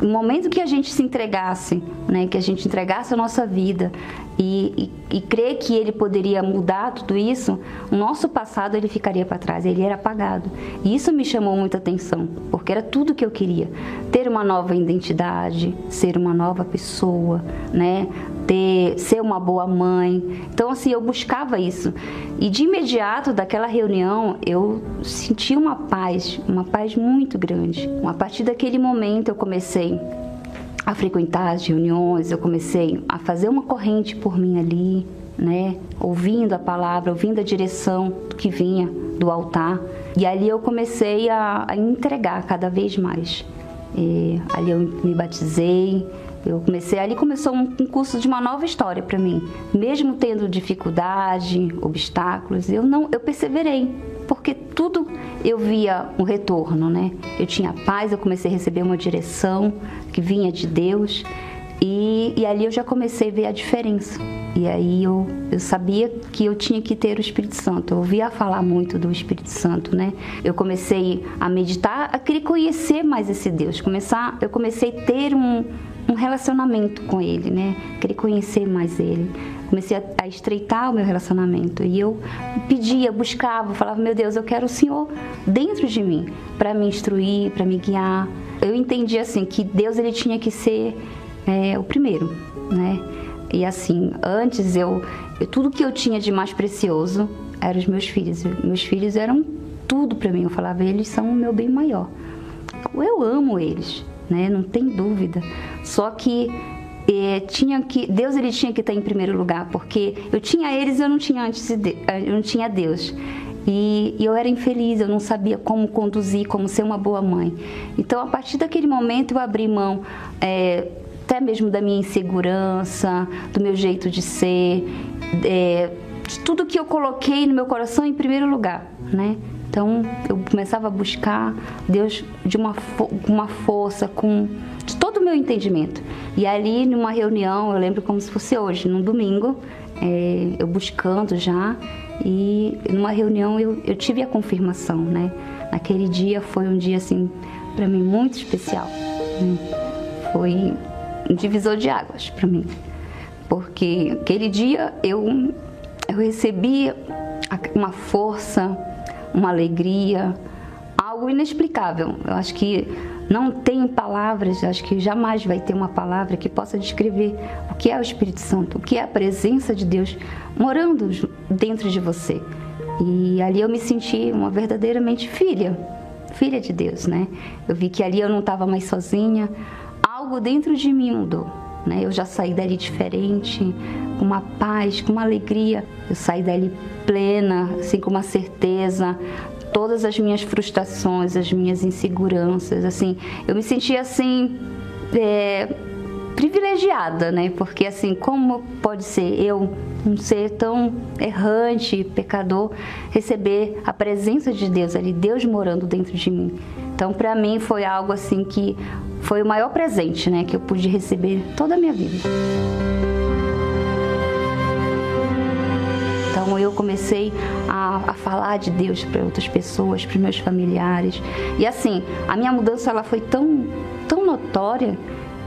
No momento que a gente se entregasse, né, que a gente entregasse a nossa vida e, e, e crer que ele poderia mudar tudo isso, o nosso passado ele ficaria para trás, ele era apagado. E isso me chamou muita atenção, porque era tudo que eu queria. Ter uma nova identidade, ser uma nova pessoa, né, ter, ser uma boa mãe. Então, assim, eu buscava isso. E de imediato, daquela reunião, eu senti uma paz, uma paz muito grande. A partir daquele momento, eu comecei a frequentar as reuniões, eu comecei a fazer uma corrente por mim ali, né? Ouvindo a palavra, ouvindo a direção que vinha do altar. E ali eu comecei a, a entregar cada vez mais. E ali eu me batizei, eu comecei, ali começou um, um curso de uma nova história para mim. Mesmo tendo dificuldade, obstáculos, eu não, eu perseverei. Porque tudo eu via um retorno, né? Eu tinha paz, eu comecei a receber uma direção que vinha de Deus e, e ali eu já comecei a ver a diferença. E aí eu, eu sabia que eu tinha que ter o Espírito Santo, eu ouvia falar muito do Espírito Santo, né? Eu comecei a meditar, a querer conhecer mais esse Deus, começar, eu comecei a ter um, um relacionamento com Ele, né? Querer conhecer mais Ele. Comecei a, a estreitar o meu relacionamento e eu pedia, buscava, falava, meu Deus, eu quero o Senhor dentro de mim, para me instruir, para me guiar. Eu entendi assim, que Deus ele tinha que ser é, o primeiro, né? E assim, antes eu, eu, tudo que eu tinha de mais precioso eram os meus filhos. Meus filhos eram tudo para mim, eu falava, eles são o meu bem maior. Eu amo eles, né? Não tem dúvida, só que... E tinha que, Deus ele tinha que estar em primeiro lugar, porque eu tinha eles e eu não tinha antes de, eu não tinha Deus. E, e eu era infeliz, eu não sabia como conduzir, como ser uma boa mãe. Então, a partir daquele momento, eu abri mão é, até mesmo da minha insegurança, do meu jeito de ser, é, de tudo que eu coloquei no meu coração em primeiro lugar, né? Então, eu começava a buscar Deus de uma, uma força, com de todo o meu entendimento. E ali, numa reunião, eu lembro como se fosse hoje, num domingo, é, eu buscando já, e numa reunião eu, eu tive a confirmação, né? Naquele dia foi um dia, assim, para mim muito especial, né? Foi um divisor de águas para mim, porque aquele dia eu, eu recebi uma força, uma alegria, algo inexplicável. Eu acho que não tem palavras, eu acho que jamais vai ter uma palavra que possa descrever o que é o Espírito Santo, o que é a presença de Deus morando dentro de você. E ali eu me senti uma verdadeiramente filha, filha de Deus, né? Eu vi que ali eu não estava mais sozinha, algo dentro de mim mudou, né? Eu já saí dali diferente, com uma paz, com uma alegria. Eu saí dali plena, assim, com uma certeza. Todas as minhas frustrações, as minhas inseguranças, assim, eu me sentia assim, é, privilegiada, né? Porque assim, como pode ser eu, um ser tão errante, pecador, receber a presença de Deus ali, Deus morando dentro de mim? Então, para mim foi algo assim que foi o maior presente, né, que eu pude receber toda a minha vida. Então eu comecei a, a falar de Deus para outras pessoas, para os meus familiares. E assim, a minha mudança ela foi tão, tão notória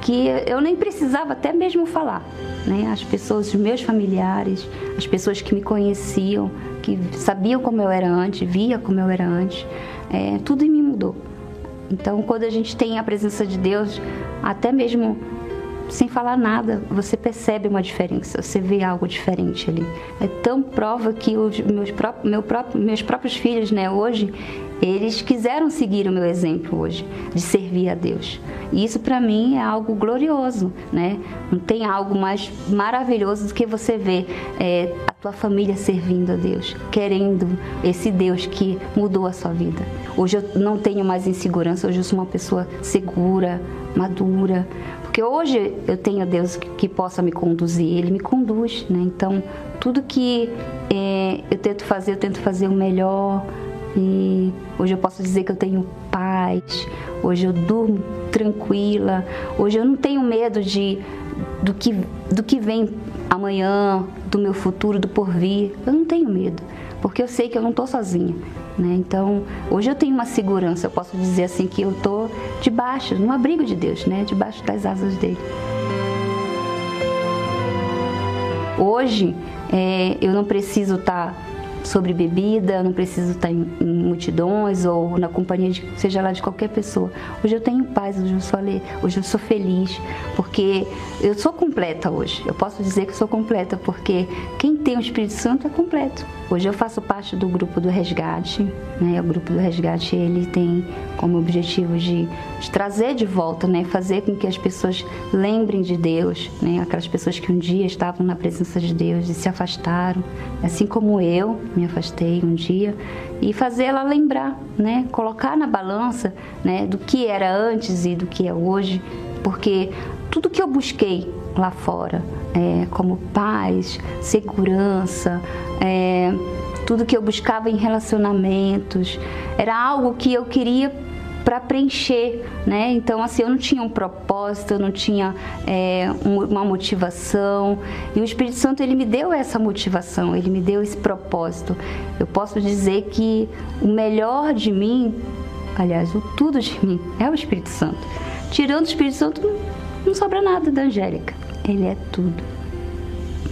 que eu nem precisava até mesmo falar, né? As pessoas, os meus familiares, as pessoas que me conheciam, que sabiam como eu era antes, via como eu era antes, é, tudo em mim mudou. Então quando a gente tem a presença de Deus, até mesmo sem falar nada, você percebe uma diferença, você vê algo diferente ali. É tão prova que os meus, pró meu pró meus próprios filhos, né, hoje, eles quiseram seguir o meu exemplo hoje, de servir a Deus. E isso para mim é algo glorioso, né? Não tem algo mais maravilhoso do que você ver é, a tua família servindo a Deus, querendo esse Deus que mudou a sua vida. Hoje eu não tenho mais insegurança, hoje eu sou uma pessoa segura, madura, porque hoje eu tenho Deus que possa me conduzir, Ele me conduz, né? Então, tudo que é, eu tento fazer, eu tento fazer o melhor. E hoje eu posso dizer que eu tenho paz, hoje eu durmo tranquila, hoje eu não tenho medo de, do, que, do que vem amanhã, do meu futuro, do porvir. Eu não tenho medo, porque eu sei que eu não estou sozinha, né? Então, hoje eu tenho uma segurança, eu posso dizer assim que eu estou debaixo, no abrigo de Deus, né? Debaixo das asas dele. Hoje, é, eu não preciso estar... Tá sobre bebida, não preciso estar em, em multidões ou na companhia de, seja lá de qualquer pessoa. Hoje eu tenho paz, hoje eu sou alegre, hoje eu sou feliz, porque eu sou completa hoje. Eu posso dizer que sou completa, porque quem tem o Espírito Santo é completo. Hoje eu faço parte do Grupo do Resgate, né? O Grupo do Resgate, ele tem como objetivo de, de trazer de volta, né? Fazer com que as pessoas lembrem de Deus, né? Aquelas pessoas que um dia estavam na presença de Deus e se afastaram, assim como eu me afastei um dia, e fazer ela lembrar, né? Colocar na balança, né? Do que era antes e do que é hoje, porque tudo que eu busquei lá fora, é, como paz, segurança, é, tudo que eu buscava em relacionamentos, era algo que eu queria para preencher, né? Então assim, eu não tinha um propósito, eu não tinha é, uma motivação, e o Espírito Santo, ele me deu essa motivação, ele me deu esse propósito. Eu posso dizer que o melhor de mim, aliás, o tudo de mim é o Espírito Santo. Tirando o Espírito Santo, não, não sobra nada da Angélica. Ele é tudo,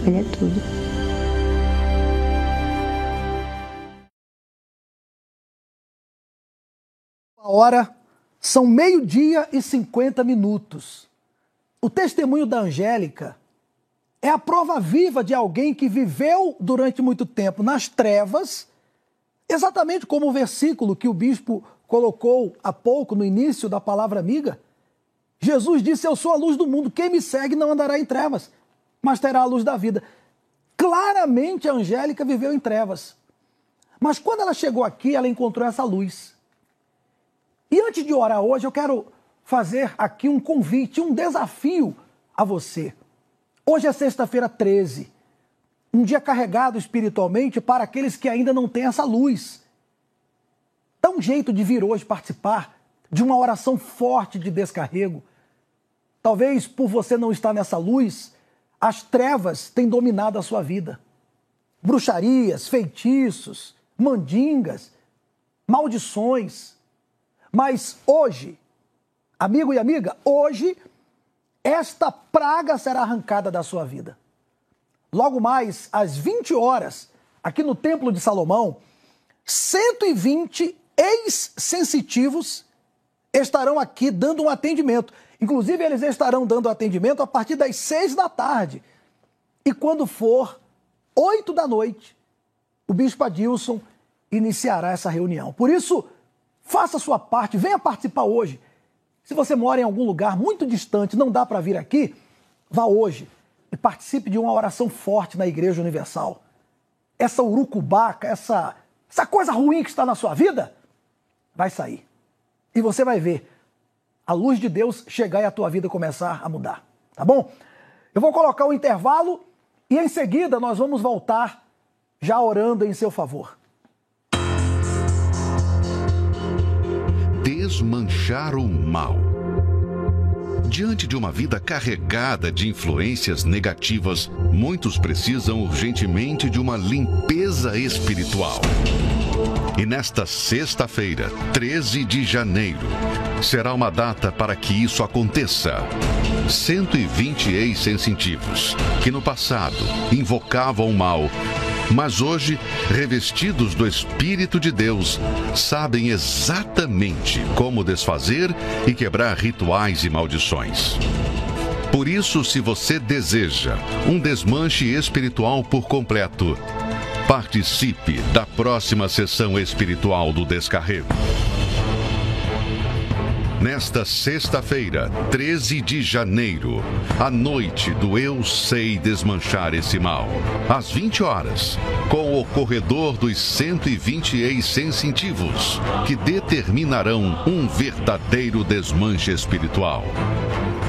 ele é tudo. A hora são meio-dia e cinquenta minutos. O testemunho da Angélica é a prova viva de alguém que viveu durante muito tempo nas trevas, exatamente como o versículo que o bispo colocou há pouco no início da palavra amiga. Jesus disse: eu sou a luz do mundo, quem me segue não andará em trevas, mas terá a luz da vida. Claramente a Angélica viveu em trevas, mas quando ela chegou aqui, ela encontrou essa luz. E antes de orar hoje, eu quero fazer aqui um convite, um desafio a você. Hoje é sexta-feira treze, um dia carregado espiritualmente para aqueles que ainda não têm essa luz. Dá um jeito de vir hoje participar de uma oração forte de descarrego. Talvez por você não estar nessa luz, as trevas têm dominado a sua vida. Bruxarias, feitiços, mandingas, maldições. Mas hoje, amigo e amiga, hoje esta praga será arrancada da sua vida. Logo mais, às vinte horas, aqui no Templo de Salomão, cento e vinte ex-sensitivos estarão aqui dando um atendimento. Inclusive, eles estarão dando atendimento a partir das seis da tarde. E quando for oito da noite, o Bispo Adilson iniciará essa reunião. Por isso, faça a sua parte, venha participar hoje. Se você mora em algum lugar muito distante, não dá para vir aqui, vá hoje e participe de uma oração forte na Igreja Universal. Essa urucubaca, essa, essa coisa ruim que está na sua vida, vai sair. E você vai ver a luz de Deus chegar e a tua vida começar a mudar, tá bom? Eu vou colocar o intervalo e em seguida nós vamos voltar já orando em seu favor. Desmanchar o mal. Diante de uma vida carregada de influências negativas, muitos precisam urgentemente de uma limpeza espiritual. E nesta sexta-feira, treze de janeiro, será uma data para que isso aconteça. cento e vinte ex-sensitivos, que no passado invocavam o mal, mas hoje, revestidos do Espírito de Deus, sabem exatamente como desfazer e quebrar rituais e maldições. Por isso, se você deseja um desmanche espiritual por completo, participe da próxima sessão espiritual do Descarrego. Nesta sexta-feira, treze de janeiro, a noite do Eu Sei Desmanchar Esse Mal, às vinte horas, com o corredor dos cento e vinte ex-sensitivos, que determinarão um verdadeiro desmanche espiritual.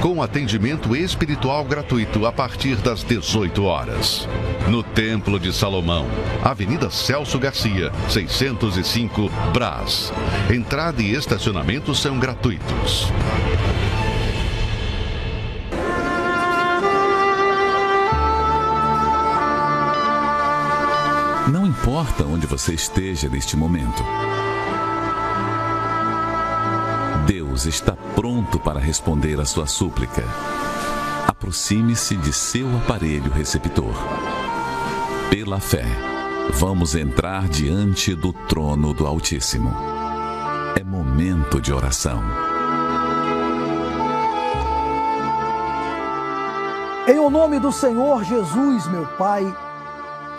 Com atendimento espiritual gratuito a partir das dezoito horas. No Templo de Salomão, Avenida Celso Garcia, seiscentos e cinco, Brás. Entrada e estacionamento são gratuitos. Não importa onde você esteja neste momento, Deus está pronto para responder à sua súplica. Aproxime-se de seu aparelho receptor. Pela fé, vamos entrar diante do trono do Altíssimo. É momento de oração. Em o nome do Senhor Jesus, meu Pai,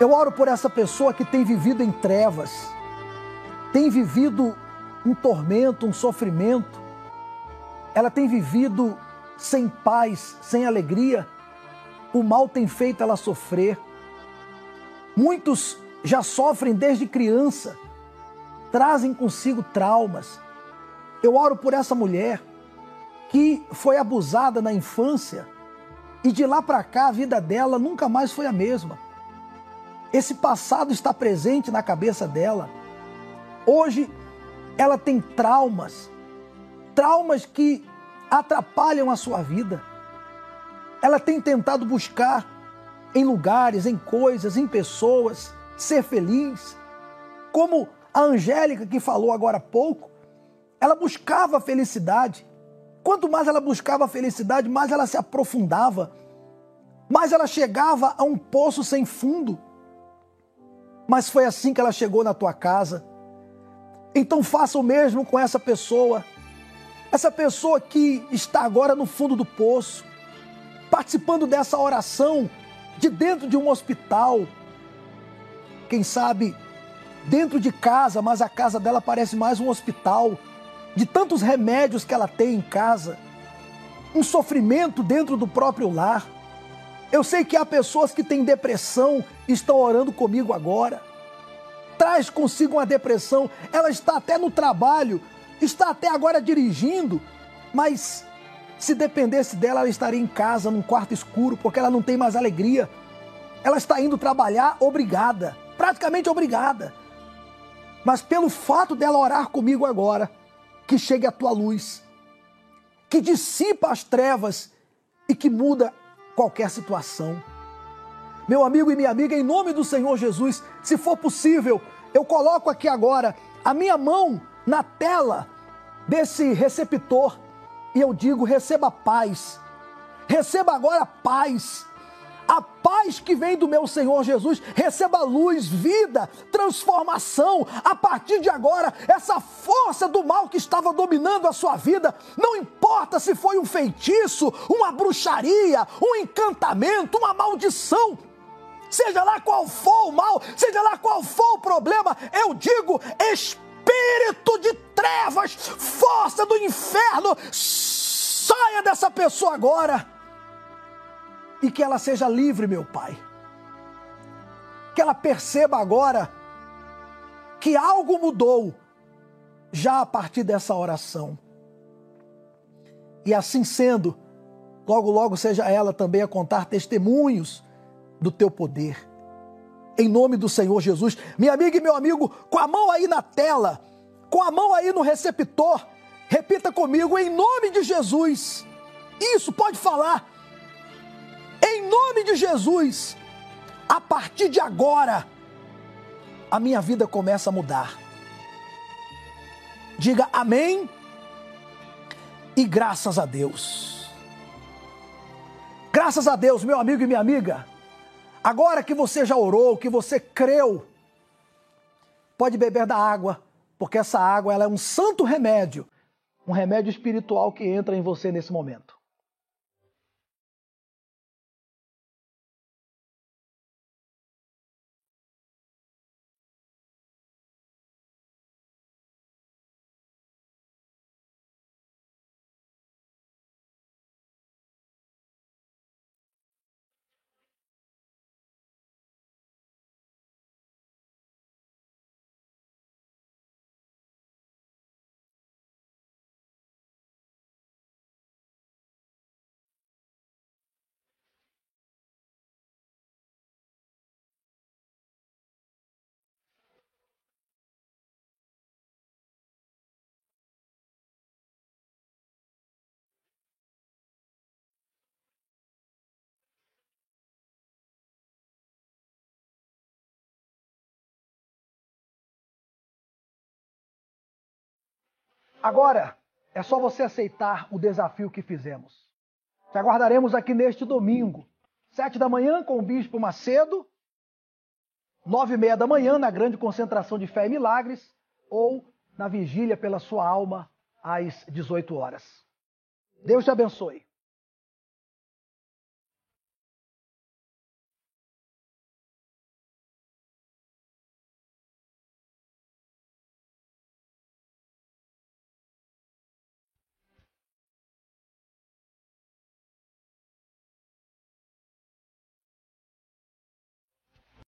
eu oro por essa pessoa que tem vivido em trevas, tem vivido um tormento, um sofrimento. Ela tem vivido sem paz, sem alegria. O mal tem feito ela sofrer. Muitos já sofrem desde criança, trazem consigo traumas. Eu oro por essa mulher que foi abusada na infância e de lá para cá a vida dela nunca mais foi a mesma. Esse passado está presente na cabeça dela. Hoje ela tem traumas, traumas que atrapalham a sua vida. Ela tem tentado buscar em lugares, em coisas, em pessoas, ser feliz. Como a Angélica que falou agora há pouco, ela buscava a felicidade. Quanto mais ela buscava a felicidade, mais ela se aprofundava, mais ela chegava a um poço sem fundo. Mas foi assim que ela chegou na tua casa. Então faça o mesmo com essa pessoa, essa pessoa que está agora no fundo do poço, participando dessa oração de dentro de um hospital, quem sabe dentro de casa, mas a casa dela parece mais um hospital, de tantos remédios que ela tem em casa, um sofrimento dentro do próprio lar. Eu sei que há pessoas que têm depressão e estão orando comigo agora. Traz consigo uma depressão, ela está até no trabalho, está até agora dirigindo, mas se dependesse dela, ela estaria em casa, num quarto escuro, porque ela não tem mais alegria. Ela está indo trabalhar obrigada, praticamente obrigada. Mas pelo fato dela orar comigo agora, que chegue a tua luz, que dissipa as trevas e que muda qualquer situação. Meu amigo e minha amiga, em nome do Senhor Jesus, se for possível, eu coloco aqui agora a minha mão na tela desse receptor e eu digo: receba paz, receba agora paz, a paz que vem do meu Senhor Jesus, receba luz, vida, transformação. A partir de agora, essa força do mal que estava dominando a sua vida, não importa se foi um feitiço, uma bruxaria, um encantamento, uma maldição, seja lá qual for o mal, seja lá qual for o problema, eu digo: espírito de trevas, força do inferno, saia dessa pessoa agora. E que ela seja livre, meu Pai. Que ela perceba agora que algo mudou já a partir dessa oração. E assim sendo, logo, logo seja ela também a contar testemunhos do teu poder. Em nome do Senhor Jesus, minha amiga e meu amigo, com a mão aí na tela, com a mão aí no receptor, repita comigo: em nome de Jesus. Isso, pode falar. Em nome de Jesus, a partir de agora, a minha vida começa a mudar. Diga amém e graças a Deus. Graças a Deus, meu amigo e minha amiga. Agora que você já orou, que você creu, pode beber da água, porque essa água ela é um santo remédio, um remédio espiritual que entra em você nesse momento. Agora, é só você aceitar o desafio que fizemos. Te aguardaremos aqui neste domingo, sete da manhã com o Bispo Macedo, nove e meia da manhã na grande concentração de fé e milagres, ou na vigília pela sua alma às dezoito horas. Deus te abençoe.